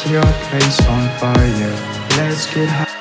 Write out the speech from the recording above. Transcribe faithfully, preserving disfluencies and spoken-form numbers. Set your place on fire. Let's get high.